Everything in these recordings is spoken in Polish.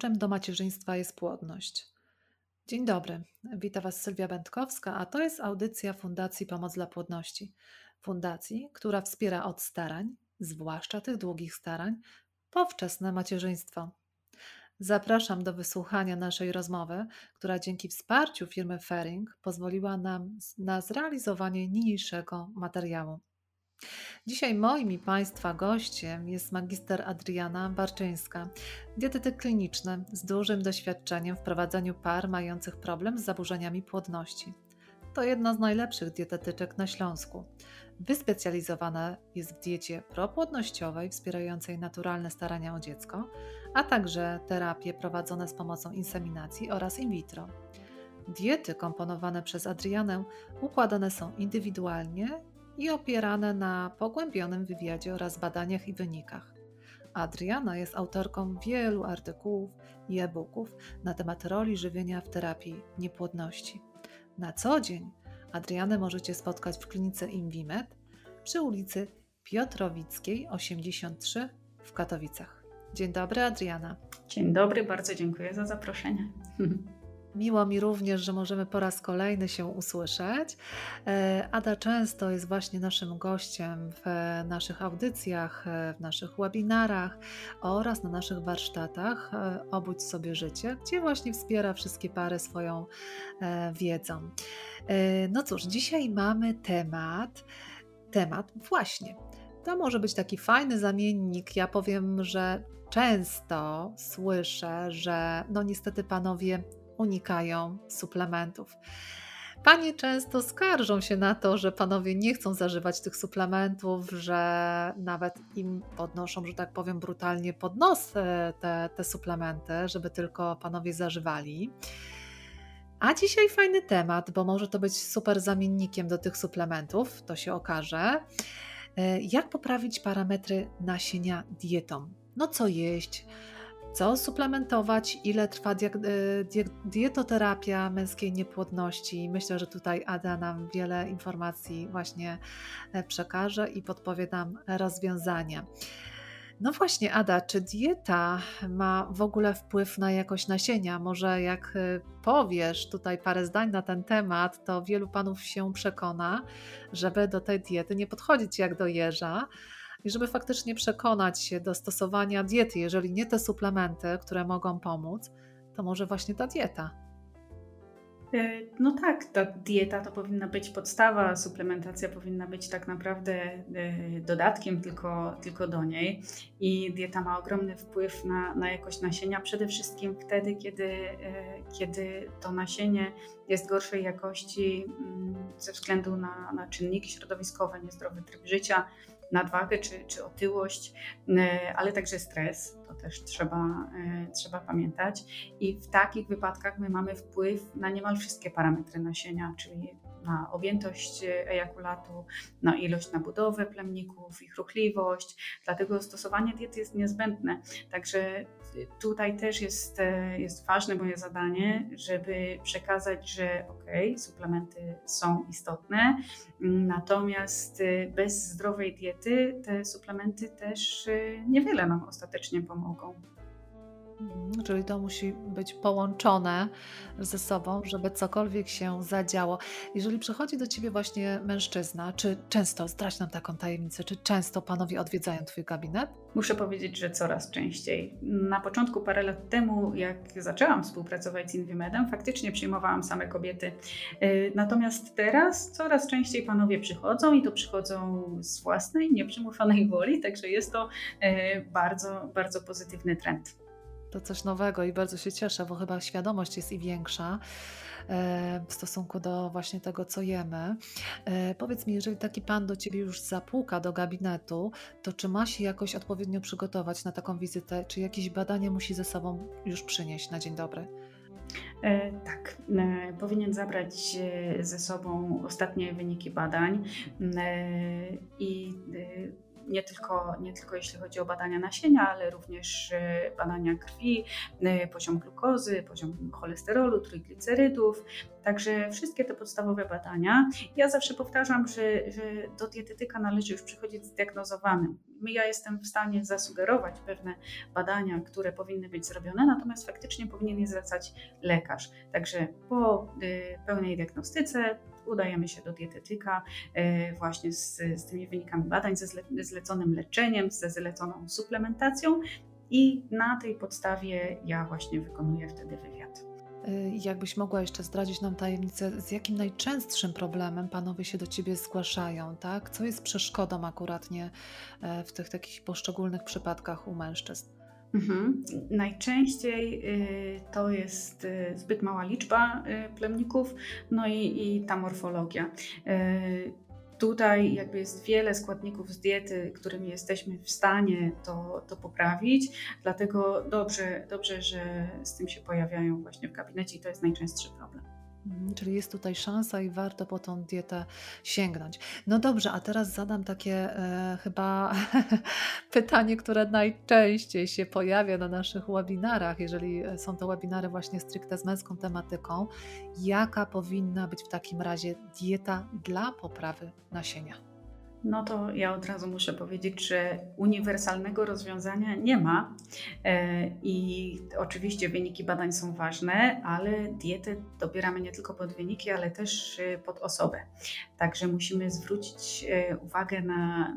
Kluczem do macierzyństwa jest płodność. Dzień dobry, witam Was Sylwia Będkowska, a to jest audycja Fundacji Pomoc dla Płodności. Fundacji, która wspiera od starań, zwłaszcza tych długich starań, po wczesne macierzyństwo. Zapraszam do wysłuchania naszej rozmowy, która dzięki wsparciu firmy Ferring pozwoliła nam na zrealizowanie niniejszego materiału. Dzisiaj moim i Państwa gościem jest magister Adriana Barczyńska, dietetyk kliniczny z dużym doświadczeniem w prowadzeniu par mających problem z zaburzeniami płodności. To jedna z najlepszych dietetyczek na Śląsku. Wyspecjalizowana jest w diecie propłodnościowej wspierającej naturalne starania o dziecko, a także terapie prowadzone z pomocą inseminacji oraz in vitro. Diety komponowane przez Adrianę układane są indywidualnie i opierane na pogłębionym wywiadzie oraz badaniach i wynikach. Adriana jest autorką wielu artykułów i e-booków na temat roli żywienia w terapii niepłodności. Na co dzień Adrianę możecie spotkać w klinice InviMed przy ulicy Piotrowickiej 83 w Katowicach. Dzień dobry, Adriana. Dzień dobry, bardzo dziękuję za zaproszenie. Miło mi również, że możemy po raz kolejny się usłyszeć. Ada często jest właśnie naszym gościem w naszych audycjach, w naszych webinarach oraz na naszych warsztatach Obudź sobie życie, gdzie właśnie wspiera wszystkie pary swoją wiedzą. No cóż, dzisiaj mamy temat właśnie. To może być taki fajny zamiennik. Ja powiem, że często słyszę, że niestety panowie unikają suplementów. Panie często skarżą się na to, że panowie nie chcą zażywać tych suplementów, że nawet im podnoszą, że tak powiem brutalnie pod nos te suplementy, żeby tylko panowie zażywali. A dzisiaj fajny temat, bo może to być super zamiennikiem do tych suplementów, to się okaże. Jak poprawić parametry nasienia dietą? Co jeść? Co suplementować, ile trwa dietoterapia męskiej niepłodności. Myślę, że tutaj Ada nam wiele informacji właśnie przekaże i podpowie nam rozwiązania. No właśnie, Ada, czy dieta ma w ogóle wpływ na jakość nasienia? Może jak powiesz tutaj parę zdań na ten temat, to wielu panów się przekona, żeby do tej diety nie podchodzić jak do jeża, i żeby faktycznie przekonać się do stosowania diety, jeżeli nie te suplementy, które mogą pomóc, to może właśnie ta dieta. No tak, ta dieta to powinna być podstawa, suplementacja powinna być tak naprawdę dodatkiem tylko do niej i dieta ma ogromny wpływ na jakość nasienia, przede wszystkim wtedy, kiedy to nasienie jest gorszej jakości ze względu na czynniki środowiskowe, niezdrowy tryb życia, nadwagę czy otyłość, ale także stres, to też trzeba pamiętać. I w takich wypadkach my mamy wpływ na niemal wszystkie parametry nasienia, czyli na objętość ejakulatu, na ilość, na budowę plemników, ich ruchliwość, dlatego stosowanie diety jest niezbędne. Także tutaj też jest ważne moje zadanie, żeby przekazać, że okej, suplementy są istotne, natomiast bez zdrowej diety te suplementy też niewiele nam ostatecznie pomogą. Czyli to musi być połączone ze sobą, żeby cokolwiek się zadziało. Jeżeli przychodzi do Ciebie właśnie mężczyzna, czy często, zdradź nam taką tajemnicę, czy często panowie odwiedzają Twój gabinet? Muszę powiedzieć, że coraz częściej. Na początku, parę lat temu, jak zaczęłam współpracować z InviMedem, faktycznie przyjmowałam same kobiety. Natomiast teraz coraz częściej panowie przychodzą i to przychodzą z własnej, nieprzymuszonej woli, także jest to bardzo, bardzo pozytywny trend. To coś nowego i bardzo się cieszę, bo chyba świadomość jest i większa w stosunku do właśnie tego, co jemy. Powiedz mi, jeżeli taki pan do Ciebie już zapuka do gabinetu, to czy ma się jakoś odpowiednio przygotować na taką wizytę, czy jakieś badania musi ze sobą już przynieść na dzień dobry? Tak, powinien zabrać ze sobą ostatnie wyniki badań i nie tylko jeśli chodzi o badania nasienia, ale również badania krwi, poziom glukozy, poziom cholesterolu, trójglicerydów, także wszystkie te podstawowe badania. Ja zawsze powtarzam, że do dietetyka należy już przychodzić zdiagnozowanym. Ja jestem w stanie zasugerować pewne badania, które powinny być zrobione, natomiast faktycznie powinien je zwracać lekarz. Także po pełnej diagnostyce udajemy się do dietetyka właśnie z tymi wynikami badań, ze zleconym leczeniem, ze zleconą suplementacją i na tej podstawie ja właśnie wykonuję wtedy wywiad. Jakbyś mogła jeszcze zdradzić nam tajemnicę, z jakim najczęstszym problemem panowie się do Ciebie zgłaszają, tak? Co jest przeszkodą akurat nie w tych takich poszczególnych przypadkach u mężczyzn? Najczęściej to jest zbyt mała liczba plemników, no i ta morfologia. Tutaj jakby jest wiele składników z diety, którymi jesteśmy w stanie to poprawić, dlatego dobrze, że z tym się pojawiają właśnie w gabinecie i to jest najczęstszy problem. Czyli jest tutaj szansa i warto po tą dietę sięgnąć. No dobrze, a teraz zadam takie chyba pytanie, które najczęściej się pojawia na naszych webinarach, jeżeli są to webinary właśnie stricte z męską tematyką. Jaka powinna być w takim razie dieta dla poprawy nasienia? No to ja od razu muszę powiedzieć, że uniwersalnego rozwiązania nie ma i oczywiście wyniki badań są ważne, ale dietę dobieramy nie tylko pod wyniki, ale też pod osobę. Także musimy zwrócić uwagę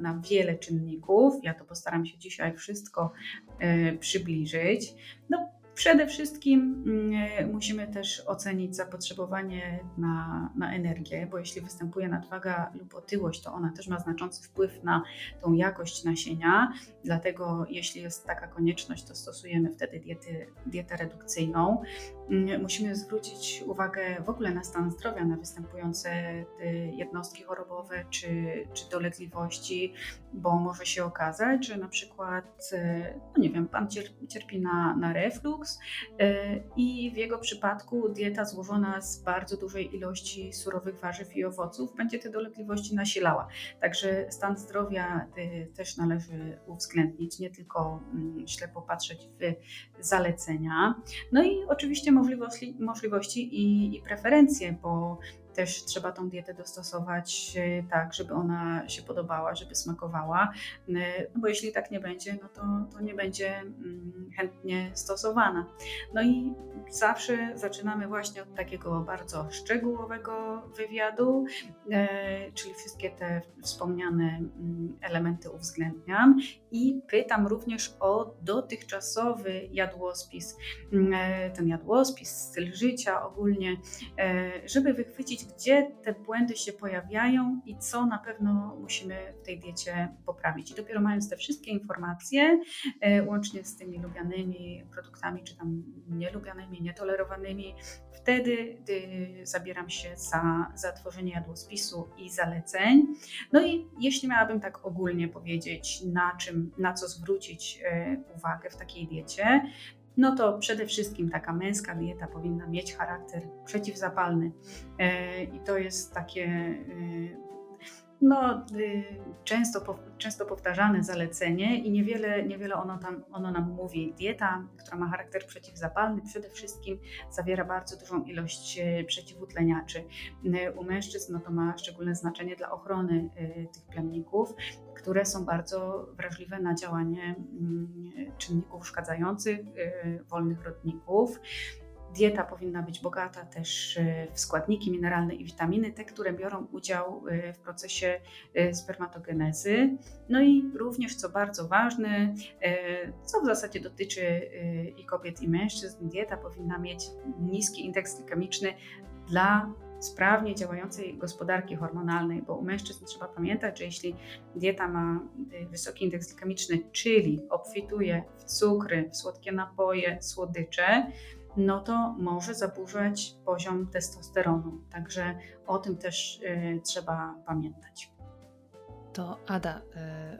na wiele czynników. Ja to postaram się dzisiaj wszystko przybliżyć. Przede wszystkim musimy też ocenić zapotrzebowanie na energię, bo jeśli występuje nadwaga lub otyłość, to ona też ma znaczący wpływ na tą jakość nasienia, dlatego jeśli jest taka konieczność, to stosujemy wtedy dietę redukcyjną. Musimy zwrócić uwagę w ogóle na stan zdrowia, na występujące jednostki chorobowe czy dolegliwości, bo może się okazać, że na przykład pan cierpi na reflux, i w jego przypadku dieta złożona z bardzo dużej ilości surowych warzyw i owoców będzie te dolegliwości nasilała. Także stan zdrowia też należy uwzględnić, nie tylko ślepo patrzeć w zalecenia. No i oczywiście możliwości i preferencje, bo też trzeba tą dietę dostosować tak, żeby ona się podobała, żeby smakowała, bo jeśli tak nie będzie, to nie będzie chętnie stosowana. No i zawsze zaczynamy właśnie od takiego bardzo szczegółowego wywiadu, czyli wszystkie te wspomniane elementy uwzględniam i pytam również o dotychczasowy jadłospis, ten jadłospis, styl życia ogólnie, żeby wychwycić, gdzie te błędy się pojawiają i co na pewno musimy w tej diecie poprawić. I dopiero mając te wszystkie informacje, łącznie z tymi lubianymi produktami, czy tam nielubianymi, nietolerowanymi, wtedy zabieram się za tworzenie jadłospisu i zaleceń. No i jeśli miałabym tak ogólnie powiedzieć, na co zwrócić uwagę w takiej diecie, no to przede wszystkim taka męska dieta powinna mieć charakter przeciwzapalny i to jest takie często powtarzane zalecenie i niewiele ono nam mówi. Dieta, która ma charakter przeciwzapalny, przede wszystkim zawiera bardzo dużą ilość przeciwutleniaczy. U mężczyzn to ma szczególne znaczenie dla ochrony tych plemników, które są bardzo wrażliwe na działanie czynników uszkadzających, wolnych rodników. Dieta powinna być bogata też w składniki mineralne i witaminy, te, które biorą udział w procesie spermatogenezy. No i również, co bardzo ważne, co w zasadzie dotyczy i kobiet, i mężczyzn, dieta powinna mieć niski indeks glikemiczny dla sprawnie działającej gospodarki hormonalnej, bo u mężczyzn trzeba pamiętać, że jeśli dieta ma wysoki indeks glikemiczny, czyli obfituje w cukry, w słodkie napoje, słodycze, no to może zaburzać poziom testosteronu. Także o tym też trzeba pamiętać. To Ada,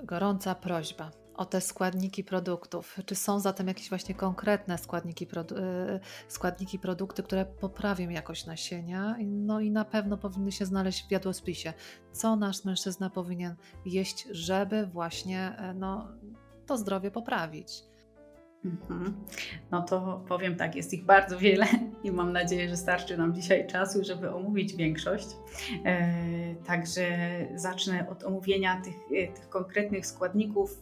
gorąca prośba. o te składniki produktów. Czy są zatem jakieś właśnie konkretne składniki produkty, które poprawią jakość nasienia? No i na pewno powinny się znaleźć w jadłospisie. Co nasz mężczyzna powinien jeść, żeby właśnie to zdrowie poprawić? No to powiem tak, jest ich bardzo wiele i mam nadzieję, że starczy nam dzisiaj czasu, żeby omówić większość. Także zacznę od omówienia tych konkretnych składników,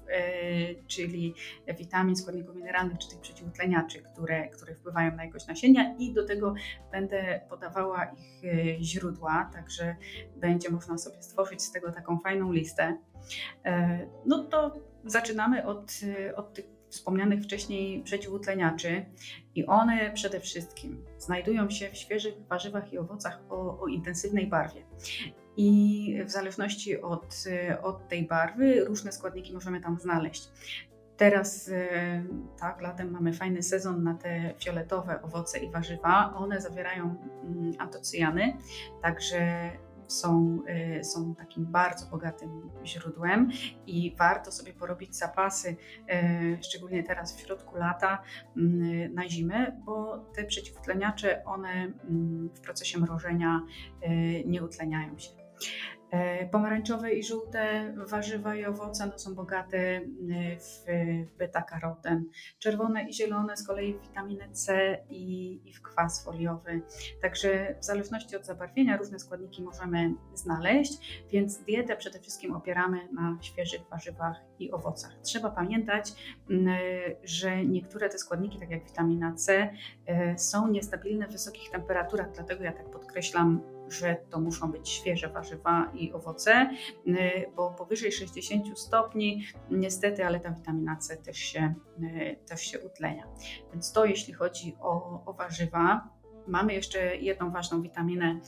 czyli witamin, składników mineralnych, czy tych przeciwutleniaczy, które wpływają na jakość nasienia, i do tego będę podawała ich źródła, także będzie można sobie stworzyć z tego taką fajną listę. No to zaczynamy od tych wspomnianych wcześniej przeciwutleniaczy, i one przede wszystkim znajdują się w świeżych warzywach i owocach o intensywnej barwie. I w zależności od tej barwy różne składniki możemy tam znaleźć. Teraz tak, latem mamy fajny sezon na te fioletowe owoce i warzywa. One zawierają antocyjany, także są takim bardzo bogatym źródłem i warto sobie porobić zapasy, szczególnie teraz w środku lata, na zimę, bo te przeciwutleniacze, one w procesie mrożenia nie utleniają się. Pomarańczowe i żółte warzywa i owoce są bogate w beta-karoten. Czerwone i zielone z kolei w witaminę C i w kwas foliowy. Także w zależności od zabarwienia różne składniki możemy znaleźć, więc dietę przede wszystkim opieramy na świeżych warzywach i owocach. Trzeba pamiętać, że niektóre te składniki, tak jak witamina C, są niestabilne w wysokich temperaturach, dlatego ja tak podkreślam, że to muszą być świeże warzywa i owoce, bo powyżej 60 stopni niestety, ale ta witamina C też się utlenia. Więc to jeśli chodzi o warzywa. Mamy jeszcze jedną ważną witaminę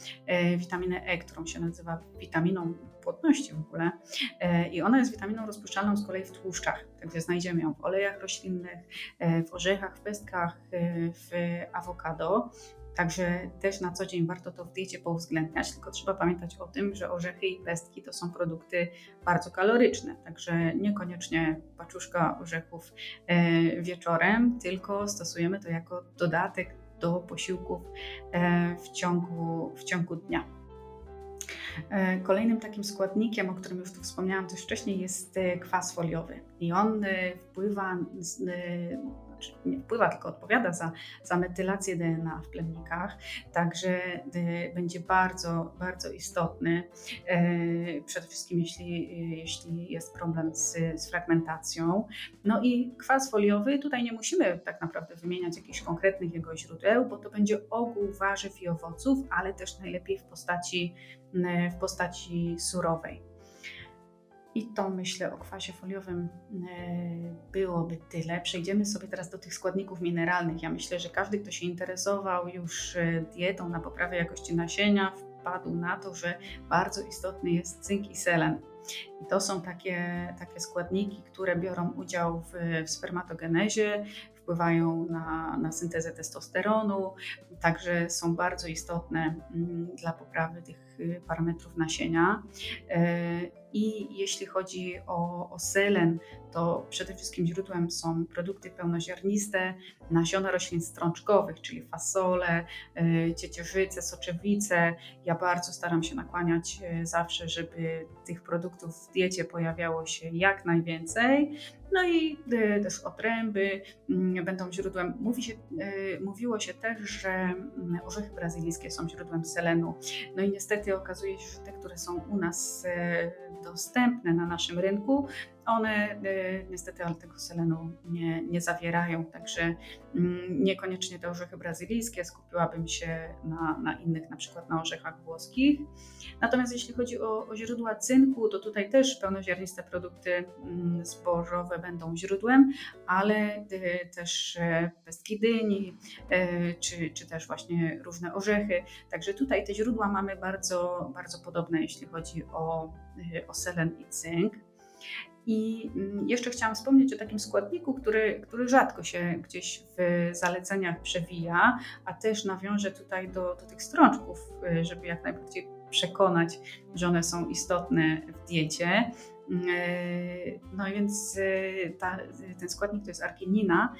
E, którą się nazywa witaminą płodności w ogóle, i ona jest witaminą rozpuszczalną z kolei w tłuszczach, także znajdziemy ją w olejach roślinnych, w orzechach, w pestkach, w awokado. Także też na co dzień warto to w diecie pouwzględniać, tylko trzeba pamiętać o tym, że orzechy i pestki to są produkty bardzo kaloryczne, także niekoniecznie paczuszka orzechów wieczorem, tylko stosujemy to jako dodatek do posiłków w ciągu dnia. Kolejnym takim składnikiem, o którym już tu wspomniałam też wcześniej, jest kwas foliowy i on nie wpływa, tylko odpowiada za metylację DNA w plemnikach, także będzie bardzo, bardzo istotny, przede wszystkim jeśli jest problem z fragmentacją. No i kwas foliowy, tutaj nie musimy tak naprawdę wymieniać jakichś konkretnych jego źródeł, bo to będzie ogół warzyw i owoców, ale też najlepiej w postaci surowej. I to myślę o kwasie foliowym byłoby tyle. Przejdziemy sobie teraz do tych składników mineralnych. Ja myślę, że każdy, kto się interesował już dietą na poprawę jakości nasienia, wpadł na to, że bardzo istotny jest cynk i selen. I to są takie składniki, które biorą udział w spermatogenezie, wpływają na syntezę testosteronu, także są bardzo istotne dla poprawy tych parametrów nasienia. I jeśli chodzi o selen, to przede wszystkim źródłem są produkty pełnoziarniste, nasiona roślin strączkowych, czyli fasole, ciecierzyce, soczewice. Ja bardzo staram się nakłaniać zawsze, żeby tych produktów w diecie pojawiało się jak najwięcej. No i też otręby będą źródłem. Mówiło się też, że orzechy brazylijskie są źródłem selenu. No i niestety okazuje się, że te, które są u nas dostępne na naszym rynku, one niestety tego selenu nie zawierają, także niekoniecznie te orzechy brazylijskie, skupiłabym się na innych, na przykład na orzechach włoskich. Natomiast jeśli chodzi o źródła cynku, to tutaj też pełnoziarniste produkty zbożowe będą źródłem, ale też pestki dyni, czy też właśnie różne orzechy. Także tutaj te źródła mamy bardzo, bardzo podobne, jeśli chodzi o selen i cynk. I jeszcze chciałam wspomnieć o takim składniku, który rzadko się gdzieś w zaleceniach przewija, a też nawiążę tutaj do tych strączków, żeby jak najbardziej przekonać, że one są istotne w diecie. No więc ten składnik to jest arginina,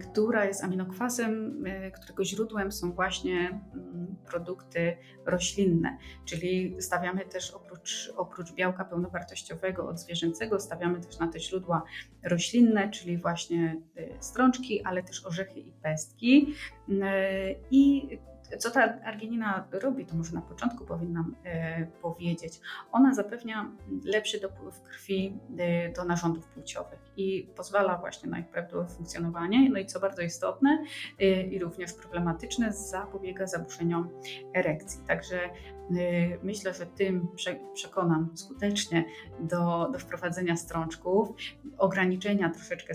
która jest aminokwasem, którego źródłem są właśnie produkty roślinne, czyli stawiamy też oprócz białka pełnowartościowego od zwierzęcego, stawiamy też na te źródła roślinne, czyli właśnie strączki, ale też orzechy i pestki. I co ta arginina robi, to może na początku powinnam powiedzieć. Ona zapewnia lepszy dopływ krwi do narządów płciowych i pozwala właśnie na ich prawidłowe funkcjonowanie. No i co bardzo istotne i również problematyczne, zapobiega zaburzeniom erekcji. Także myślę, że tym przekonam skutecznie do wprowadzenia strączków, ograniczenia troszeczkę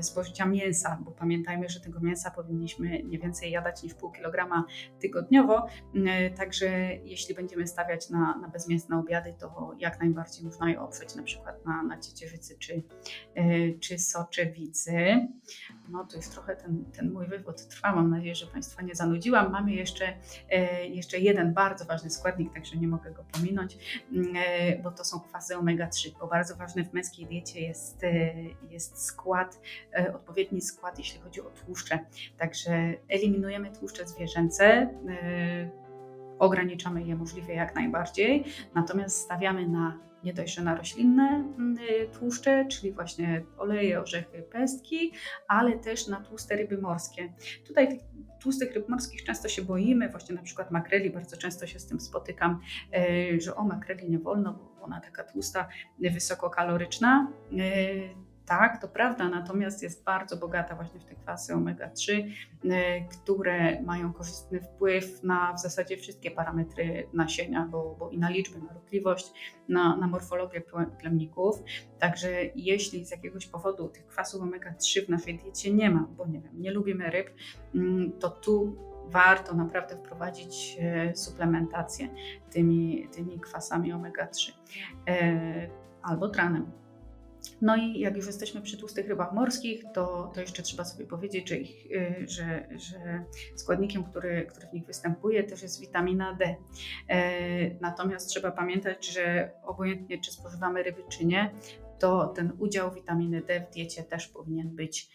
spożycia mięsa, bo pamiętajmy, że tego mięsa powinniśmy nie więcej jadać niż pół kilograma tygodniowo, także jeśli będziemy stawiać na bezmięsne obiady, to jak najbardziej można je oprzeć na przykład na ciecierzycy czy soczewicy. No to już trochę ten mój wywód trwa, mam nadzieję, że Państwa nie zanudziłam. Mamy jeszcze jeden bardzo ważny składnik, także nie mogę go pominąć, bo to są kwasy omega-3, bo bardzo ważny w męskiej diecie jest odpowiedni skład, jeśli chodzi o tłuszcze. Także eliminujemy tłuszcze zwierzęce, ograniczamy je możliwie jak najbardziej, natomiast stawiamy nie dość, że na roślinne tłuszcze, czyli właśnie oleje, orzechy, pestki, ale też na tłuste ryby morskie. Tutaj tych tłustych ryb morskich często się boimy, właśnie na przykład makreli, bardzo często się z tym spotykam, że o makreli nie wolno, bo ona taka tłusta, wysokokaloryczna. Tak, to prawda, natomiast jest bardzo bogata właśnie w te kwasy omega-3, które mają korzystny wpływ na w zasadzie wszystkie parametry nasienia, bo i na liczbę, na ruchliwość, na morfologię plemników. Także jeśli z jakiegoś powodu tych kwasów omega-3 w naszej diecie nie ma, bo nie lubimy ryb, to tu warto naprawdę wprowadzić suplementację tymi kwasami omega-3 albo tranem. No i jak już jesteśmy przy tłustych rybach morskich, to jeszcze trzeba sobie powiedzieć, że składnikiem, który w nich występuje, też jest witamina D. Natomiast trzeba pamiętać, że obojętnie czy spożywamy ryby czy nie, to ten udział witaminy D w diecie też powinien być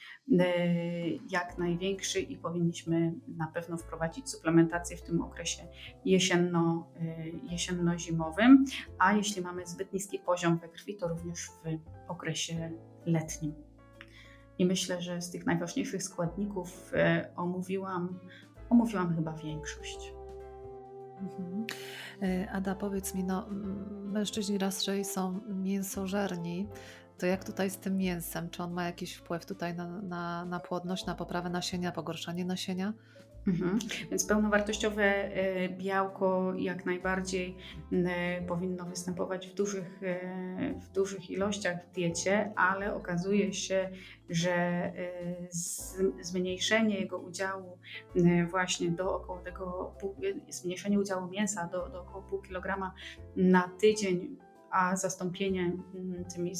jak największy i powinniśmy na pewno wprowadzić suplementację w tym okresie jesienno-zimowym, a jeśli mamy zbyt niski poziom we krwi, to również w okresie letnim. I myślę, że z tych najważniejszych składników omówiłam chyba większość. Ada, powiedz mi, mężczyźni raczej są mięsożerni, to jak tutaj z tym mięsem? Czy on ma jakiś wpływ tutaj na płodność, na poprawę nasienia, pogorszenie nasienia? Więc pełnowartościowe białko jak najbardziej powinno występować w dużych ilościach w diecie, ale okazuje się, że zmniejszenie jego udziału właśnie zmniejszenie udziału mięsa do około pół kilograma na tydzień, a zastąpienie tymi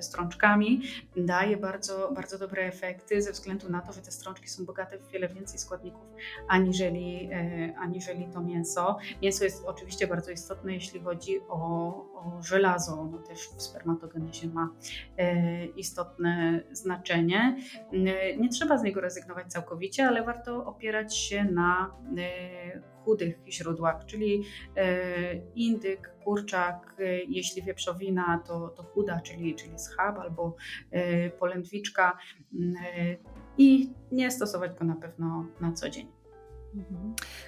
strączkami daje bardzo, bardzo dobre efekty ze względu na to, że te strączki są bogate w wiele więcej składników aniżeli to mięso. Mięso jest oczywiście bardzo istotne, jeśli chodzi o żelazo. Ono też w spermatogenezie ma istotne znaczenie. Nie trzeba z niego rezygnować całkowicie, ale warto opierać się na chudych źródłach, czyli indyk, kurczak, jeśli wieprzowina, to chuda, czyli schab albo polędwiczka, i nie stosować go na pewno na co dzień.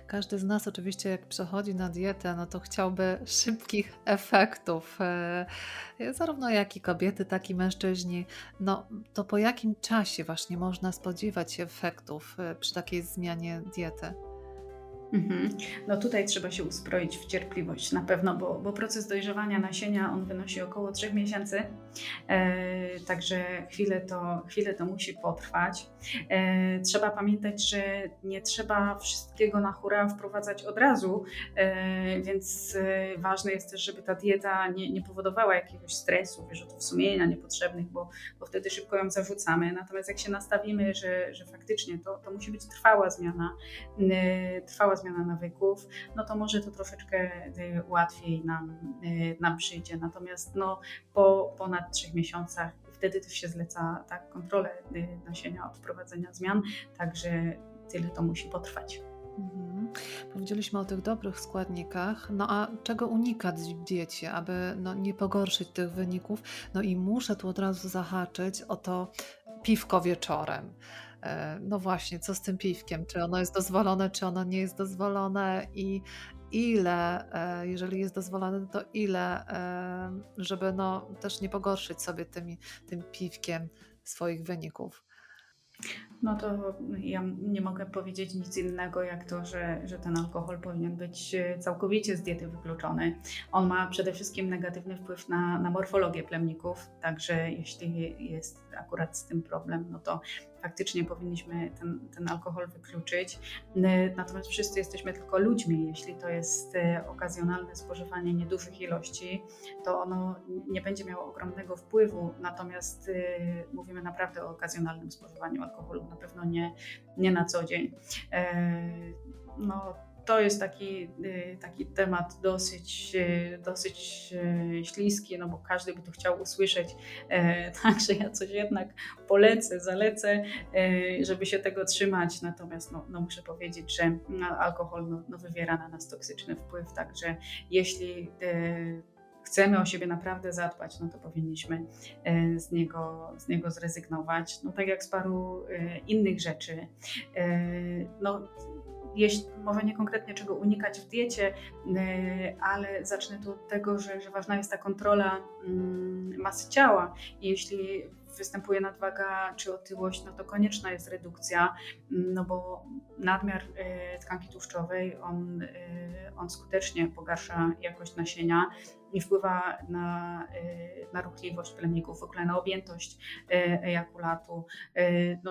Każdy z nas oczywiście, jak przechodzi na dietę, to chciałby szybkich efektów, zarówno jak i kobiety, tak i mężczyźni. To po jakim czasie właśnie można spodziewać się efektów przy takiej zmianie diety? No tutaj trzeba się uzbroić w cierpliwość na pewno, bo proces dojrzewania nasienia on wynosi około 3 miesięcy, także chwilę to musi potrwać. Trzeba pamiętać, że nie trzeba wszystkiego na hura wprowadzać od razu, więc ważne jest też, żeby ta dieta nie powodowała jakiegoś stresu, wyrzutów sumienia niepotrzebnych, bo wtedy szybko ją zarzucamy. Natomiast jak się nastawimy, że faktycznie to musi być trwała zmiana zmiana nawyków, no to może to troszeczkę łatwiej nam przyjdzie. Natomiast po ponad 3 miesiącach wtedy też się zleca kontrolę nasienia od wprowadzenia zmian, także tyle to musi potrwać. Mhm. Powiedzieliśmy o tych dobrych składnikach, a czego unikać w diecie, aby nie pogorszyć tych wyników? I muszę tu od razu zahaczyć o to piwko wieczorem. No właśnie, co z tym piwkiem? Czy ono jest dozwolone, czy ono nie jest dozwolone i ile, jeżeli jest dozwolone, to ile, żeby też nie pogorszyć sobie tym piwkiem swoich wyników? No to ja nie mogę powiedzieć nic innego jak to, że ten alkohol powinien być całkowicie z diety wykluczony. On ma przede wszystkim negatywny wpływ na morfologię plemników, także jeśli jest akurat z tym problem, to faktycznie powinniśmy ten alkohol wykluczyć. Natomiast wszyscy jesteśmy tylko ludźmi. Jeśli to jest okazjonalne spożywanie niedużych ilości, to ono nie będzie miało ogromnego wpływu, natomiast mówimy naprawdę o okazjonalnym spożywaniu alkoholu, na pewno nie na co dzień. To jest taki temat dosyć śliski, bo każdy by to chciał usłyszeć. Także ja coś jednak zalecę, żeby się tego trzymać. Natomiast muszę powiedzieć, że alkohol wywiera na nas toksyczny wpływ. Także jeśli chcemy o siebie naprawdę zadbać, to powinniśmy z niego zrezygnować. Tak jak z paru innych rzeczy. Jeśli, może nie konkretnie czego unikać w diecie, ale zacznę tu od tego, że ważna jest ta kontrola masy ciała. Jeśli występuje nadwaga czy otyłość, to konieczna jest redukcja, bo nadmiar tkanki tłuszczowej on skutecznie pogarsza jakość nasienia i wpływa na ruchliwość plemników, w ogóle na objętość ejakulatu,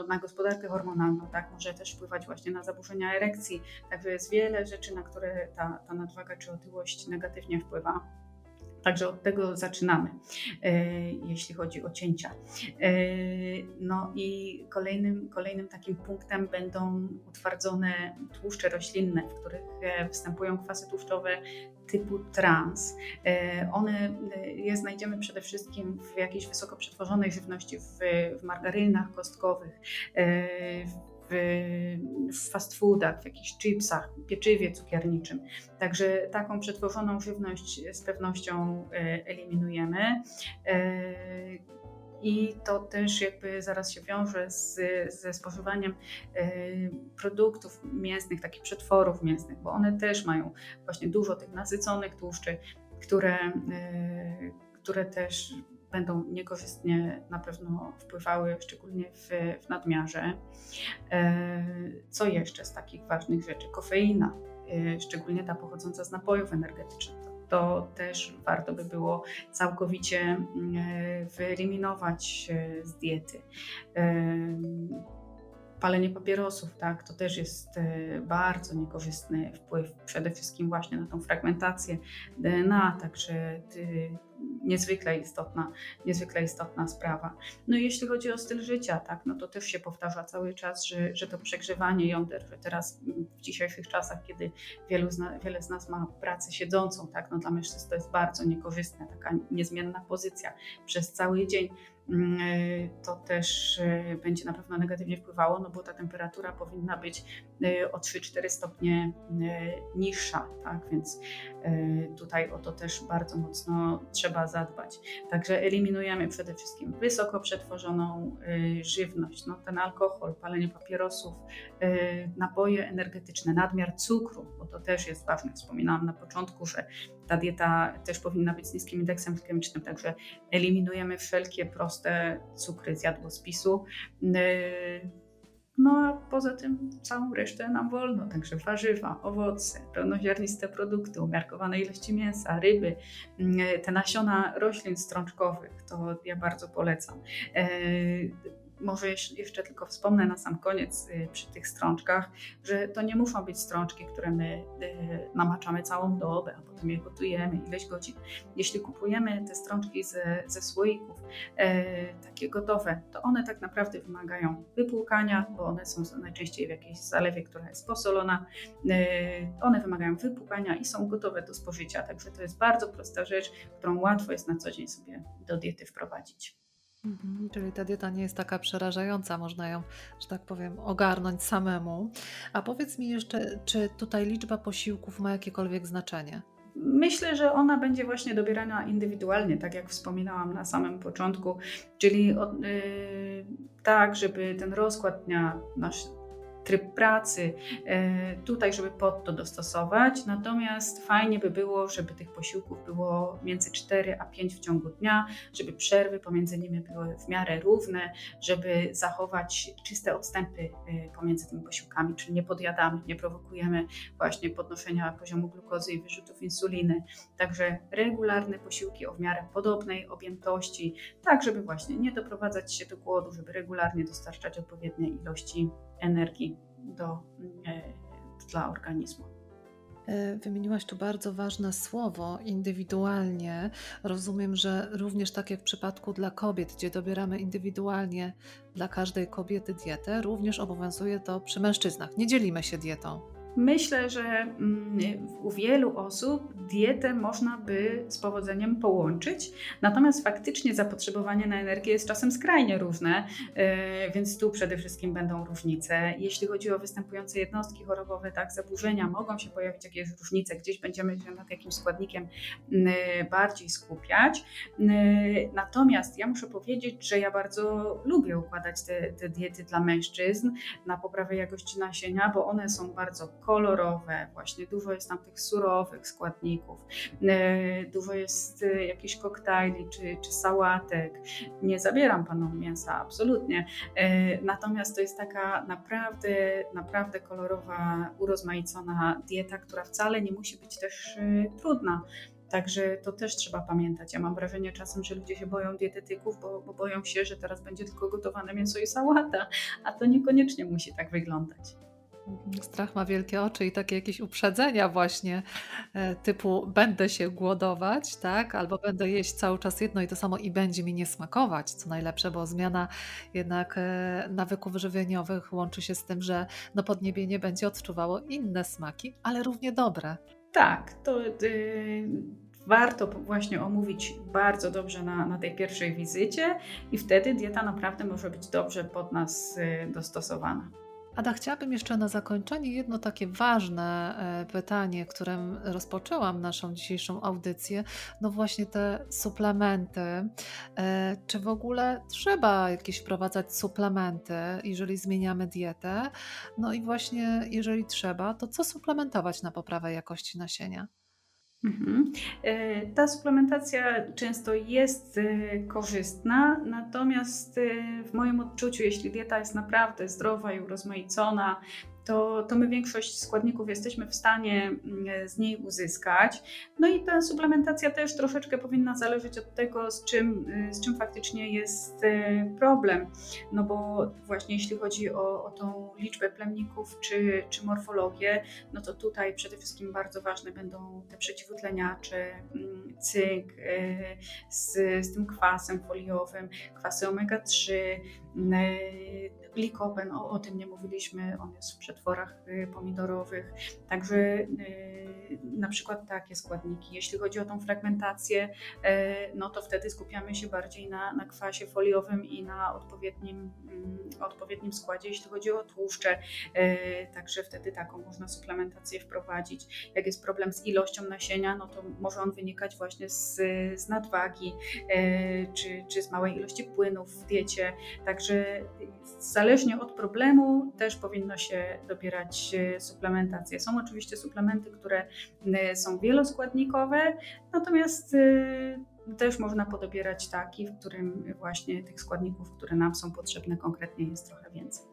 na gospodarkę hormonalną, może też wpływać właśnie na zaburzenia erekcji. Także jest wiele rzeczy, na które ta nadwaga czy otyłość negatywnie wpływa. Także od tego zaczynamy, jeśli chodzi o cięcia. I kolejnym takim punktem będą utwardzone tłuszcze roślinne, w których występują kwasy tłuszczowe typu trans. One je znajdziemy przede wszystkim w jakiejś wysoko przetworzonej żywności, w margarynach kostkowych, w fast foodach, w jakichś chipsach, pieczywie cukierniczym. Także taką przetworzoną żywność z pewnością eliminujemy. I to też zaraz się wiąże ze spożywaniem produktów mięsnych, takich przetworów mięsnych, bo one też mają właśnie dużo tych nasyconych tłuszczy, które też będą niekorzystnie na pewno wpływały, szczególnie w nadmiarze. Co jeszcze z takich ważnych rzeczy? Kofeina, szczególnie ta pochodząca z napojów energetycznych. To też warto by było całkowicie wyeliminować z diety. Palenie papierosów, to też jest bardzo niekorzystny wpływ przede wszystkim właśnie na tą fragmentację DNA, także niezwykle istotna sprawa. Jeśli chodzi o styl życia, to też się powtarza cały czas, że to przegrzewanie jąder, że teraz w dzisiejszych czasach, kiedy wiele z nas ma pracę siedzącą, dla mężczyzn to jest bardzo niekorzystne, taka niezmienna pozycja przez cały dzień. To też będzie na pewno negatywnie wpływało, bo ta temperatura powinna być o 3-4 stopnie niższa, więc tutaj o to też bardzo mocno trzeba zadbać. Także eliminujemy przede wszystkim wysoko przetworzoną żywność, ten alkohol, palenie papierosów, napoje energetyczne, nadmiar cukru, bo to też jest ważne. Wspominałam na początku, że ta dieta też powinna być z niskim indeksem glikemicznym, także eliminujemy wszelkie proste cukry z jadłospisu. A poza tym całą resztę nam wolno, także warzywa, owoce, pełnoziarniste produkty, umiarkowane ilości mięsa, ryby, te nasiona roślin strączkowych, to ja bardzo polecam. Może jeszcze tylko wspomnę na sam koniec przy tych strączkach, że to nie muszą być strączki, które my namaczamy całą dobę, a potem je gotujemy ileś godzin. Jeśli kupujemy te strączki ze słoików takie gotowe, to one tak naprawdę wymagają wypłukania, bo one są najczęściej w jakiejś zalewie, która jest posolona. One wymagają wypłukania i są gotowe do spożycia, także to jest bardzo prosta rzecz, którą łatwo jest na co dzień sobie do diety wprowadzić. Mhm, czyli ta dieta nie jest taka przerażająca, można ją, że tak powiem, ogarnąć samemu. A powiedz mi jeszcze, czy tutaj liczba posiłków ma jakiekolwiek znaczenie? Myślę, że ona będzie właśnie dobierana indywidualnie, tak jak wspominałam na samym początku, czyli tak, żeby ten rozkład dnia, nasz tryb pracy, tutaj, żeby pod to dostosować. Natomiast fajnie by było, żeby tych posiłków było między 4 a 5 w ciągu dnia, żeby przerwy pomiędzy nimi były w miarę równe, żeby zachować czyste odstępy pomiędzy tymi posiłkami, czyli nie podjadamy, nie prowokujemy właśnie podnoszenia poziomu glukozy i wyrzutów insuliny. Także regularne posiłki o w miarę podobnej objętości, tak żeby właśnie nie doprowadzać się do głodu, żeby regularnie dostarczać odpowiedniej ilości energii dla organizmu. Wymieniłaś tu bardzo ważne słowo, indywidualnie. Rozumiem, że również tak jak w przypadku dla kobiet, gdzie dobieramy indywidualnie dla każdej kobiety dietę, również obowiązuje to przy mężczyznach. Nie dzielimy się dietą. Myślę, że u wielu osób dietę można by z powodzeniem połączyć, natomiast faktycznie zapotrzebowanie na energię jest czasem skrajnie różne, więc tu przede wszystkim będą różnice. Jeśli chodzi o występujące jednostki chorobowe, tak, zaburzenia, mogą się pojawić jakieś różnice, gdzieś będziemy się nad jakimś składnikiem bardziej skupiać. Natomiast ja muszę powiedzieć, że ja bardzo lubię układać te diety dla mężczyzn na poprawę jakości nasienia, bo one są bardzo kolorowe, właśnie dużo jest tam tych surowych składników, dużo jest jakichś koktajli czy sałatek. Nie zabieram panom mięsa, absolutnie. Natomiast to jest taka naprawdę kolorowa, urozmaicona dieta, która wcale nie musi być też trudna. Także to też trzeba pamiętać. Ja mam wrażenie czasem, że ludzie się boją dietetyków, bo boją się, że teraz będzie tylko gotowane mięso i sałata, a to niekoniecznie musi tak wyglądać. Strach ma wielkie oczy i takie jakieś uprzedzenia właśnie typu będę się głodować, tak? Albo będę jeść cały czas jedno i to samo i będzie mi nie smakować, co najlepsze, bo zmiana jednak nawyków żywieniowych łączy się z tym, że no podniebienie będzie odczuwało inne smaki, ale równie dobre. Tak, to warto właśnie omówić bardzo dobrze na tej pierwszej wizycie i wtedy dieta naprawdę może być dobrze pod nas dostosowana. Ada, chciałabym jeszcze na zakończenie jedno takie ważne pytanie, którym rozpoczęłam naszą dzisiejszą audycję. No właśnie te suplementy. Czy w ogóle trzeba jakieś wprowadzać suplementy, jeżeli zmieniamy dietę? No i właśnie jeżeli trzeba, to co suplementować na poprawę jakości nasienia? Ta suplementacja często jest korzystna, natomiast w moim odczuciu, jeśli dieta jest naprawdę zdrowa i urozmaicona, to my większość składników jesteśmy w stanie z niej uzyskać. No i ta suplementacja też troszeczkę powinna zależeć od tego, z czym faktycznie jest problem. No bo właśnie jeśli chodzi o tą liczbę plemników czy morfologię, no to tutaj przede wszystkim bardzo ważne będą te przeciwutleniacze, cynk z tym kwasem foliowym, kwasy omega-3, likopen, o tym nie mówiliśmy, on jest w przetworach pomidorowych, także na przykład takie składniki. Jeśli chodzi o tą fragmentację, no to wtedy skupiamy się bardziej na kwasie foliowym i na odpowiednim składzie, jeśli chodzi o tłuszcze, także wtedy taką można suplementację wprowadzić. Jak jest problem z ilością nasienia, no to może on wynikać właśnie z nadwagi czy z małej ilości płynów w diecie, także zależnie od problemu też powinno się dobierać suplementację. Są oczywiście suplementy, które są wieloskładnikowe, natomiast też można podobierać taki, w którym właśnie tych składników, które nam są potrzebne konkretnie, jest trochę więcej.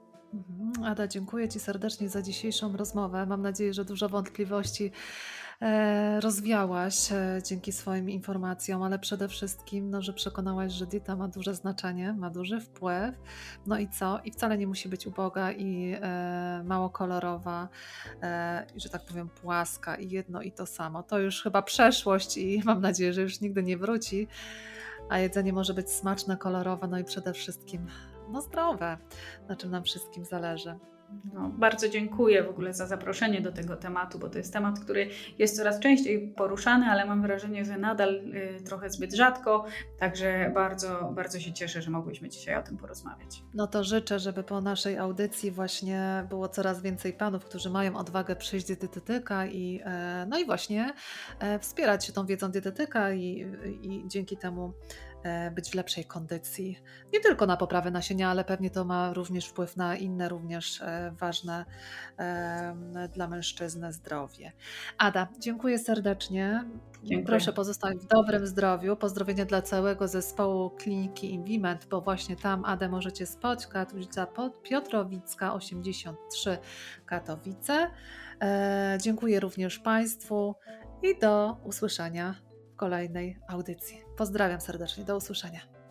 Ada, dziękuję Ci serdecznie za dzisiejszą rozmowę. Mam nadzieję, że dużo wątpliwości rozwiałaś dzięki swoim informacjom, ale przede wszystkim, że przekonałaś, że dieta ma duże znaczenie, ma duży wpływ. No i co? I wcale nie musi być uboga i mało kolorowa, że tak powiem płaska i jedno i to samo. To już chyba przeszłość i mam nadzieję, że już nigdy nie wróci. A jedzenie może być smaczne, kolorowe, no i przede wszystkim zdrowe, na czym nam wszystkim zależy. Bardzo dziękuję w ogóle za zaproszenie do tego tematu, bo to jest temat, który jest coraz częściej poruszany, ale mam wrażenie, że nadal trochę zbyt rzadko, także bardzo, bardzo się cieszę, że mogłyśmy dzisiaj o tym porozmawiać. No to życzę, żeby po naszej audycji właśnie było coraz więcej panów, którzy mają odwagę przyjść do dietetyka i no i właśnie wspierać się tą wiedzą dietetyka i dzięki temu być w lepszej kondycji. Nie tylko na poprawę nasienia, ale pewnie to ma również wpływ na inne, również ważne dla mężczyzny zdrowie. Ada, dziękuję serdecznie. Dziękuję. Proszę pozostać w dobrym zdrowiu. Pozdrowienia dla całego zespołu kliniki InviMed, bo właśnie tam Adę możecie spotkać. Ulica Piotrowicka 83, Katowice. Dziękuję również Państwu i do usłyszenia w kolejnej audycji. Pozdrawiam serdecznie, do usłyszenia.